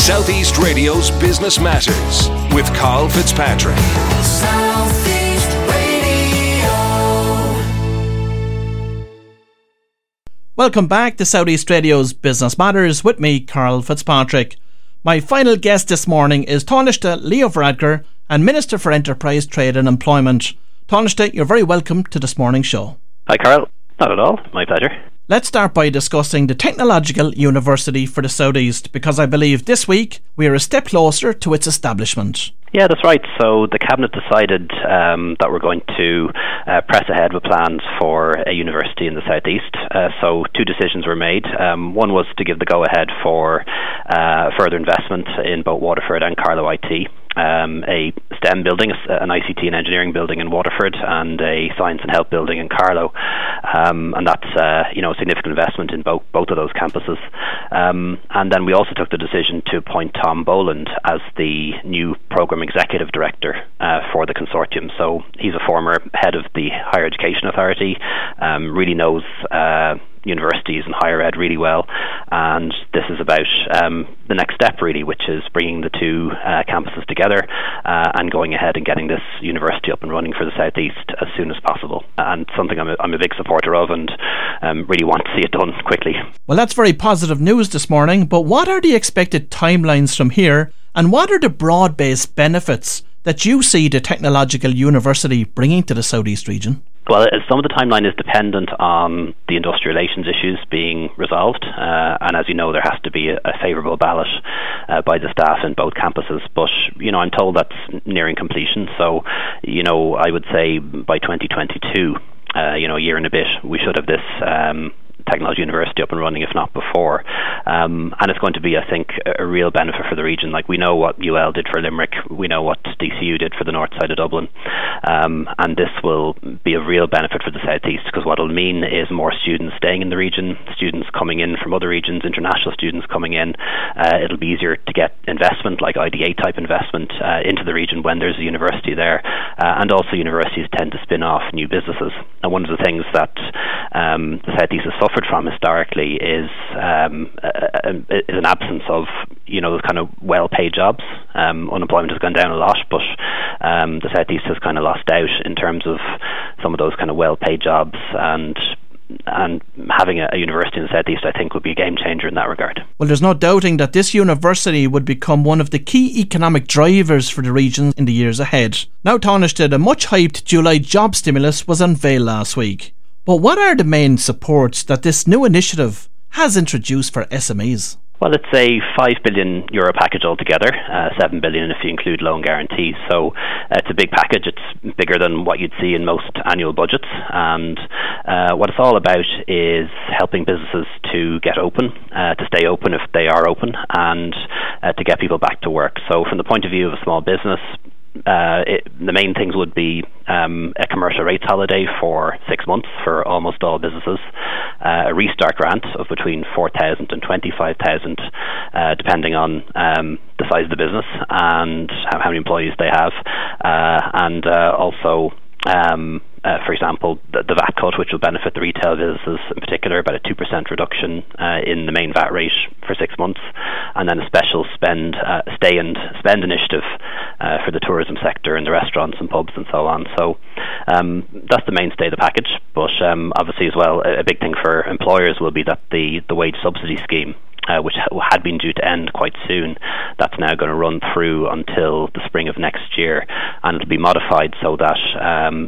Southeast Radio's Business Matters with Carl Fitzpatrick. Southeast Radio. Welcome back to Southeast Radio's Business Matters with me, Carl Fitzpatrick. My final guest this morning is Tánaiste Leo Varadkar and Minister for Enterprise, Trade and Employment. Tánaiste, you're very welcome to this morning's show. Hi, Carl. Not at all. My pleasure. Let's start by discussing the Technological University for the Southeast, because I believe this week we are a step closer to its establishment. Yeah, that's right. So the Cabinet decided that we're going to press ahead with plans for a university in the Southeast. So two decisions were made. One was to give the go-ahead for further investment in both Waterford and Carlow IT. A STEM building, an ICT and engineering building in Waterford, and a science and health building in Carlow, and that's a significant investment in both of those campuses. And then we also took the decision to appoint Tom Boland as the new program executive director for the consortium. So he's a former head of the Higher Education Authority, really knows universities and higher ed really well, and this is about the next step really, which is bringing the two campuses together and going ahead and getting this university up and running for the Southeast as soon as possible, and something I'm a big supporter of and really want to see it done quickly. Well, that's very positive news this morning, but what are the expected timelines from here, and what are the broad-based benefits that you see the Technological University bringing to the Southeast region? Well, some of the timeline is dependent on the industrial relations issues being resolved, and as you know, there has to be a favourable ballot by the staff in both campuses, but I'm told that's nearing completion, so I would say by 2022, a year and a bit, we should have this Technology University up and running, if not before, and it's going to be, I think, a real benefit for the region. Like, we know what UL did for Limerick, we know what DCU did for the north side of Dublin, and this will be a real benefit for the Southeast, because what it'll mean is more students staying in the region, students coming in from other regions, international students coming in. It'll be easier to get investment, like IDA type investment, into the region when there's a university there, and also universities tend to spin off new businesses, and one of the things that the Southeast has suffered from historically is an absence of those kind of well-paid jobs. Unemployment has gone down a lot, but the Southeast has kind of lost out in terms of some of those kind of well-paid jobs, and having a university in the Southeast, I think, would be a game changer in that regard. Well, there's no doubting that this university would become one of the key economic drivers for the region in the years ahead. Now, Tánaiste, a much-hyped July job stimulus was unveiled last week. But what are the main supports that this new initiative has introduced for SMEs? Well, it's a €5 billion package altogether, €7 billion if you include loan guarantees. So it's a big package. It's bigger than what you'd see in most annual budgets. And what it's all about is helping businesses to get open, to stay open if they are open, and to get people back to work. So from the point of view of a small business, the main things would be a commercial rates holiday for 6 months for almost all businesses, a restart grant of between €4,000 and €25,000 depending on the size of the business and how many employees they have, and also for example, the VAT cut, which will benefit the retail businesses in particular, about a 2% reduction in the main VAT rate for 6 months, and then a special stay and spend initiative for the tourism sector and the restaurants and pubs and so on. So that's the mainstay of the package, but obviously as well, a big thing for employers will be that the wage subsidy scheme, which had been due to end quite soon, that's now going to run through until the spring of next year, and it'll be modified so that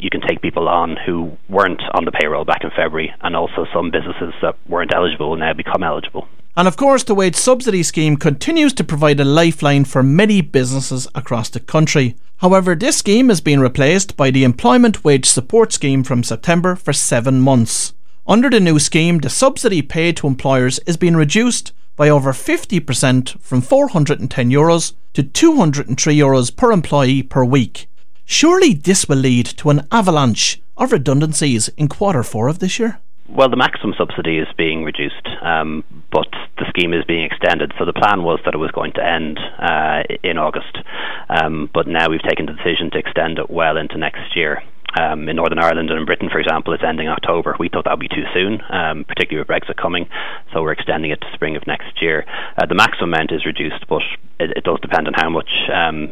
you can take people on who weren't on the payroll back in February, and also some businesses that weren't eligible will now become eligible. And of course, the wage subsidy scheme continues to provide a lifeline for many businesses across the country. However, this scheme is being replaced by the Employment Wage Support Scheme from September for 7 months. Under the new scheme, the subsidy paid to employers is being reduced by over 50% from €410 to €203 per employee per week. Surely this will lead to an avalanche of redundancies in Q4 of this year? Well, the maximum subsidy is being reduced, but the scheme is being extended. So the plan was that it was going to end in August, but now we've taken the decision to extend it well into next year. In Northern Ireland and in Britain, for example, it's ending October. We thought that would be too soon, particularly with Brexit coming, so we're extending it to spring of next year. The maximum amount is reduced, but it does depend on how much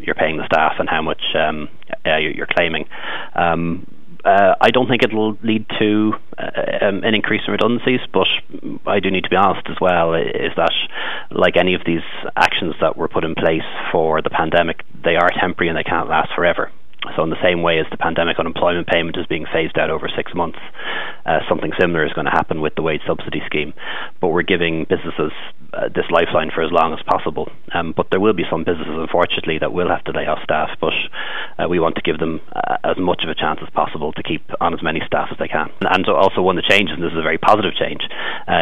you're paying the staff and how much you're claiming. I don't think it'll lead to an increase in redundancies, but I do need to be honest as well, is that like any of these actions that were put in place for the pandemic, they are temporary and they can't last forever. So in the same way as the pandemic unemployment payment is being phased out over 6 months, something similar is going to happen with the wage subsidy scheme. But we're giving businesses this lifeline for as long as possible. But there will be some businesses, unfortunately, that will have to lay off staff. But we want to give them as much of a chance as possible to keep on as many staff as they can. And so also one of the changes, and this is a very positive change,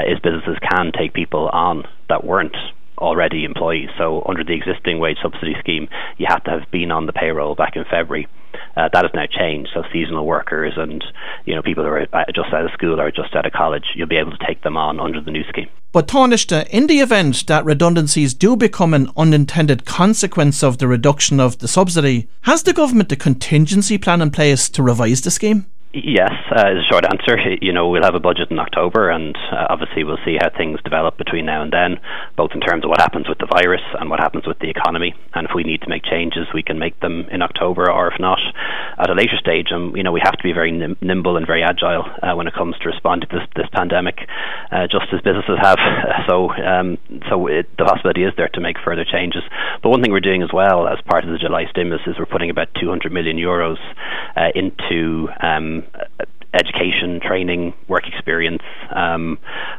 is businesses can take people on that weren't already employees. So under the existing wage subsidy scheme, you had to have been on the payroll back in February. That has now changed. So seasonal workers and, you know, people who are just out of school or just out of college, you'll be able to take them on under the new scheme. But Tánaiste, in the event that redundancies do become an unintended consequence of the reduction of the subsidy, has the government a contingency plan in place to revise the scheme? Yes, is a short answer. You know, we'll have a budget in October, and obviously we'll see how things develop between now and then, both in terms of what happens with the virus and what happens with the economy. And if we need to make changes, we can make them in October, or if not, at a later stage. And you know, we have to be very nimble and very agile when it comes to responding to this pandemic, just as businesses have. So the possibility is there to make further changes. But one thing we're doing as well as part of the July stimulus is we're putting about €200 million into education, training, work experience, back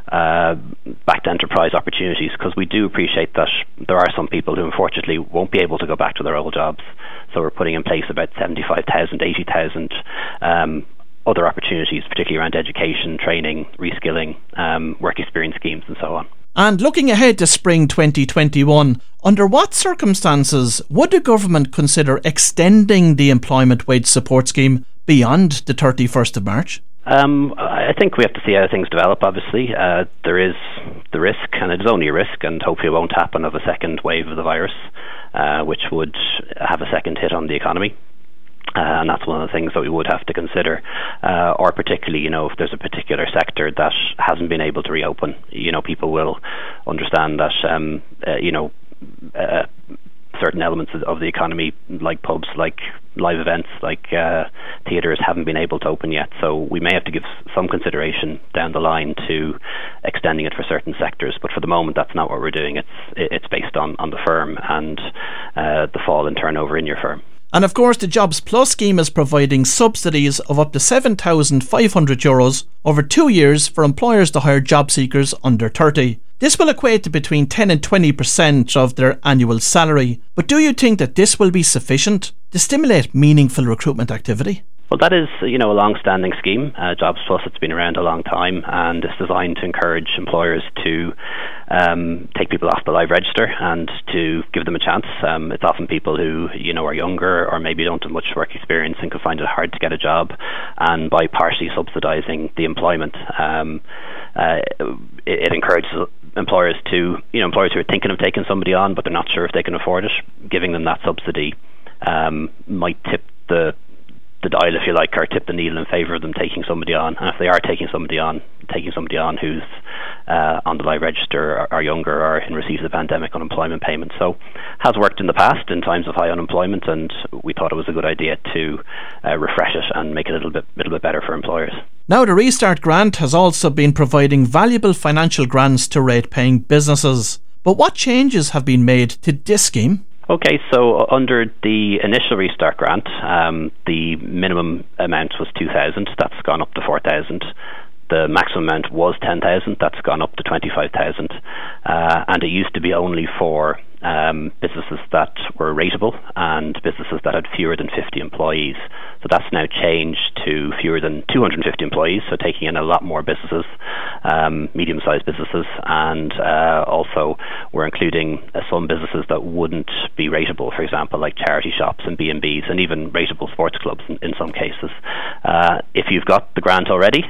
to enterprise opportunities, because we do appreciate that there are some people who unfortunately won't be able to go back to their old jobs. So we're putting in place about 75,000, 80,000 other opportunities, particularly around education, training, reskilling, work experience schemes and so on. And looking ahead to spring 2021, under what circumstances would the government consider extending the employment wage support scheme beyond the 31st of March? I think we have to see how things develop, obviously. There is the risk, and it is only a risk, and hopefully it won't happen, of a second wave of the virus, which would have a second hit on the economy. And that's one of the things that we would have to consider, or particularly, you know, if there's a particular sector that hasn't been able to reopen. You know, people will understand that, certain elements of the economy, like pubs, like live events, like theatres, haven't been able to open yet. So we may have to give some consideration down the line to extending it for certain sectors. But for the moment, that's not what we're doing. It's based on the firm and the fall in turnover in your firm. And of course, the Jobs Plus scheme is providing subsidies of up to €7,500 over 2 years for employers to hire job seekers under 30. This will equate to between 10 and 20% of their annual salary. But do you think that this will be sufficient to stimulate meaningful recruitment activity? Well, that is, you know, a long-standing scheme. Jobs Plus, it's been around a long time, and it's designed to encourage employers to take people off the live register and to give them a chance. It's often people who, you know, are younger or maybe don't have much work experience and can find it hard to get a job. And by partially subsidising the employment, it encourages employers to, you know, employers who are thinking of taking somebody on but they're not sure if they can afford it. Giving them that subsidy might tip the dial, if you like, or tip the needle in favour of them taking somebody on. And if they are taking somebody on who's on the live register or younger or in receipt of the pandemic unemployment payment. So has worked in the past in times of high unemployment, and we thought it was a good idea to refresh it and make it a little bit better for employers. Now, the Restart Grant has also been providing valuable financial grants to rate-paying businesses. But what changes have been made to this scheme? Okay, so under the initial Restart Grant, the minimum amount was 2,000. That's gone up to 4,000. The maximum amount was 10,000. That's gone up to 25,000. And it used to be only for businesses that were rateable and businesses that had fewer than 50 employees. So that's now changed to fewer than 250 employees, so taking in a lot more businesses, medium-sized businesses, and also we're including some businesses that wouldn't be rateable, for example, like charity shops and B&Bs and even rateable sports clubs in some cases. If you've got the grant already,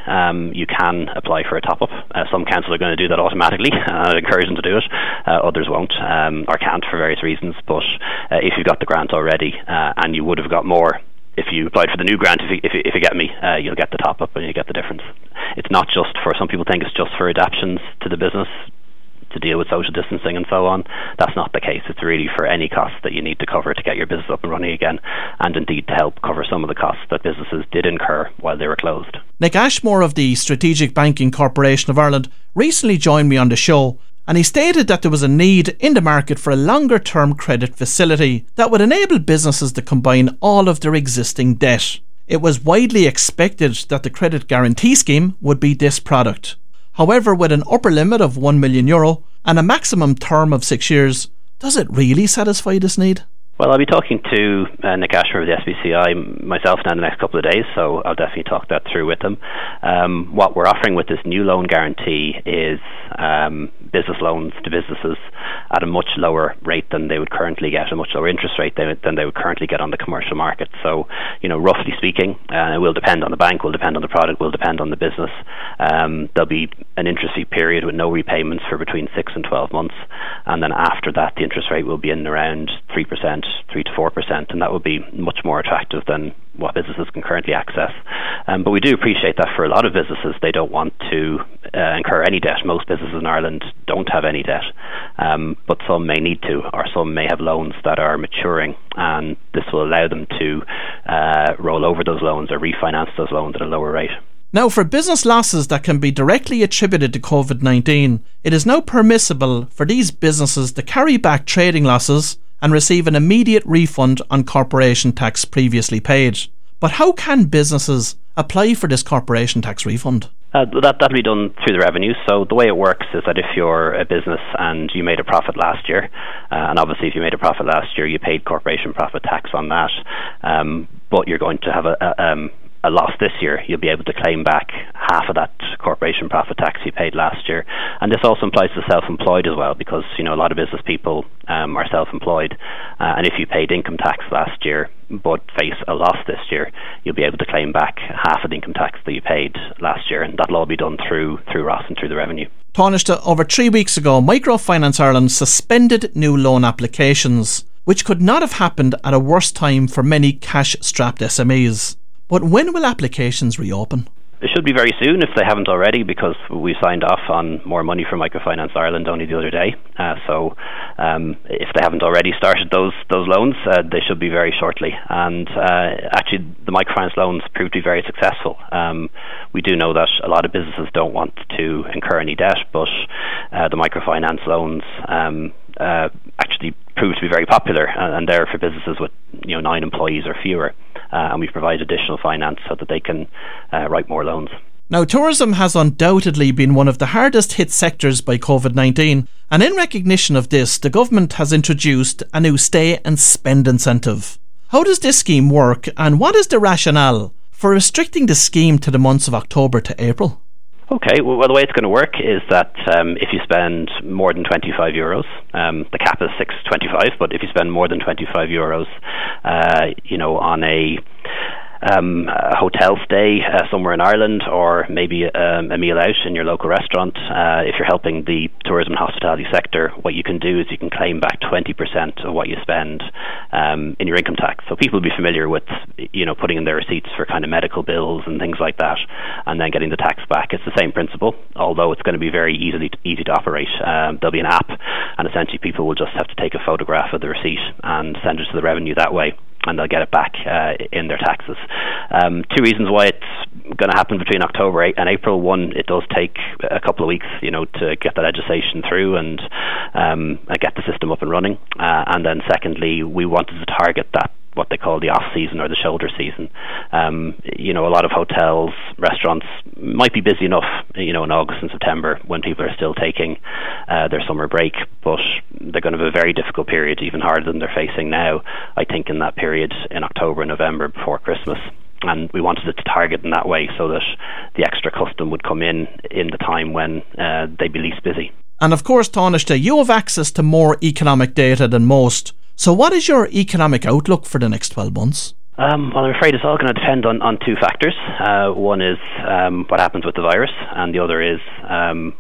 you can apply for a top-up. Some councils are going to do that automatically, and I encourage them to do it. Others won't, or can't for various reasons, but if you've got the grant already and you would have got more, if you applied for the new grant, if you get me, you'll get the top up and you get the difference. It's not just for, some people think it's just for adaptations to the business to deal with social distancing and so on. That's not the case. It's really for any costs that you need to cover to get your business up and running again, and indeed to help cover some of the costs that businesses did incur while they were closed. Nick Ashmore of the Strategic Banking Corporation of Ireland recently joined me on the show, and he stated that there was a need in the market for a longer-term credit facility that would enable businesses to combine all of their existing debt. It was widely expected that the credit guarantee scheme would be this product. However, with an upper limit of €1 million and a maximum term of 6 years, does it really satisfy this need? Well, I'll be talking to Nick Ashmore of the SBCI myself now in the next couple of days, so I'll definitely talk that through with them. What we're offering with this new loan guarantee is business loans to businesses at a much lower rate than they would currently get, a much lower interest rate than they would currently get on the commercial market. So, you know, roughly speaking, it will depend on the bank, will depend on the product, will depend on the business. There'll be an interest-free period with no repayments for between 6 and 12 months, and then after that, the interest rate will be in around 3%. 3 to 4%, and that would be much more attractive than what businesses can currently access. But we do appreciate that for a lot of businesses, they don't want to incur any debt. Most businesses in Ireland don't have any debt, but some may need to, or some may have loans that are maturing, and this will allow them to roll over those loans or refinance those loans at a lower rate. Now, for business losses that can be directly attributed to COVID-19, it is now permissible for these businesses to carry back trading losses and receive an immediate refund on corporation tax previously paid. But how can businesses apply for this corporation tax refund? That'll be done through the revenue. So the way it works is that if you're a business and you made a profit last year, and obviously if you made a profit last year, you paid corporation profit tax on that, but you're going to have a loss this year, you'll be able to claim back half of that corporation profit tax you paid last year. And this also applies to self-employed as well, because, you know, a lot of business people are self-employed, and if you paid income tax last year but face a loss this year, you'll be able to claim back half of the income tax that you paid last year, and that'll all be done through ROS and through the revenue. Tánaiste, over 3 weeks ago, Microfinance Ireland suspended new loan applications, which could not have happened at a worse time for many cash-strapped SMEs. But when will applications reopen? It should be very soon if they haven't already, because we signed off on more money for Microfinance Ireland only the other day. So if they haven't already started those loans, they should be very shortly. And actually, the microfinance loans proved to be very successful. We do know that a lot of businesses don't want to incur any debt, but the microfinance loans actually proved to be very popular, and they're for businesses with 9 employees or fewer. And we provide additional finance so that they can write more loans. Now, tourism has undoubtedly been one of the hardest hit sectors by COVID-19, and in recognition of this, the government has introduced a new stay and spend incentive. How does this scheme work, and what is the rationale for restricting the scheme to the months of October to April? Okay, well, the way it's going to work is that if you spend more than €25, the cap is €6.25, but if you spend more than €25, on a hotel stay somewhere in Ireland, or maybe a meal out in your local restaurant, if you're helping the tourism and hospitality sector, what you can do is you can claim back 20% of what you spend in your income tax. So people will be familiar with, putting in their receipts for kind of medical bills and things like that, and then getting the tax back. It's the same principle, although it's going to be very easy to operate. There'll be an app, and essentially people will just have to take a photograph of the receipt and send it to the revenue that way, and they'll get it back in their taxes. 2 reasons why it's going to happen between October and April. One, it does take a couple of weeks, to get the legislation through and get the system up and running. And then secondly, we wanted to target that, what they call the off-season or the shoulder season. A lot of hotels, restaurants might be busy enough, in August and September when people are still taking their summer break, but they're going to have a very difficult period, even harder than they're facing now, I think, in that period in October and November before Christmas. And we wanted it to target in that way so that the extra custom would come in the time when they'd be least busy. And of course, Tánaiste, you have access to more economic data than most. So what is your economic outlook for the next 12 months? Well, I'm afraid it's all going to depend on two factors. One is what happens with the virus, and the other is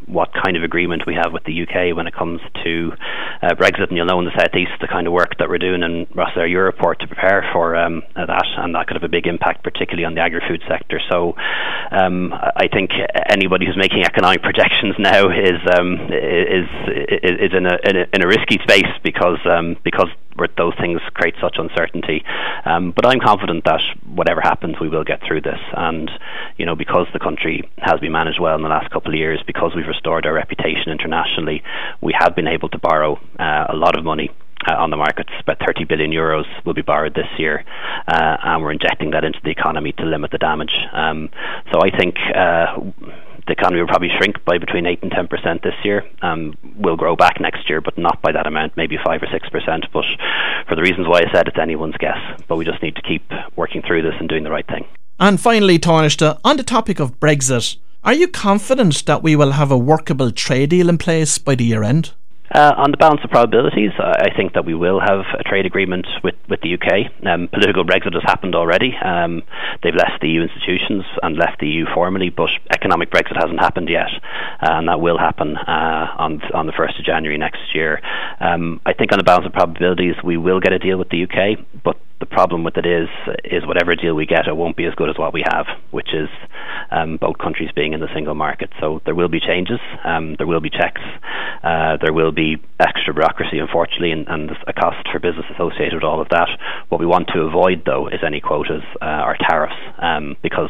what kind of agreement we have with the UK when it comes to Brexit. And you'll know in the Southeast the kind of work that we're doing in Rosslare Europort to prepare for that, and that could have a big impact, particularly on the agri-food sector. So I think anybody who's making economic projections now is in a risky space because where those things create such uncertainty. But I'm confident that whatever happens, we will get through this. And, you know, because the country has been managed well in the last couple of years, because we've restored our reputation internationally, we have been able to borrow a lot of money on the markets. About 30 billion euros will be borrowed this year, and we're injecting that into the economy to limit the damage. So I think the economy will probably shrink by between 8 and 10% this year. We'll grow back next year, but not by that amount, maybe 5 or 6%. But for the reasons why I said, it's anyone's guess. But we just need to keep working through this and doing the right thing. And finally, Tánaiste, on the topic of Brexit, are you confident that we will have a workable trade deal in place by the year end? On the balance of probabilities, I think that we will have a trade agreement with the UK. Political Brexit has happened already. They've left the EU institutions and left the EU formally, but economic Brexit hasn't happened yet, and that will happen on the 1st of January next year. I think on the balance of probabilities, we will get a deal with the UK, but the problem with it is whatever deal we get, it won't be as good as what we have, which is both countries being in the single market. So there will be changes, there will be checks, there will be extra bureaucracy, unfortunately, and a cost for business associated with all of that. What we want to avoid, though, is any quotas or tariffs, because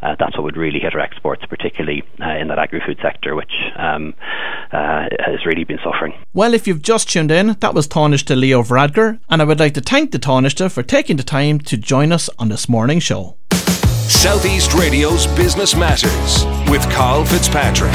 that's what would really hit our exports, particularly in that agri-food sector, which has really been suffering. Well, if you've just tuned in, that was Tánaiste Leo Varadkar, and I would like to thank the Tánaiste for taking the time to join us on this morning's show. Southeast Radio's Business Matters with Carl Fitzpatrick.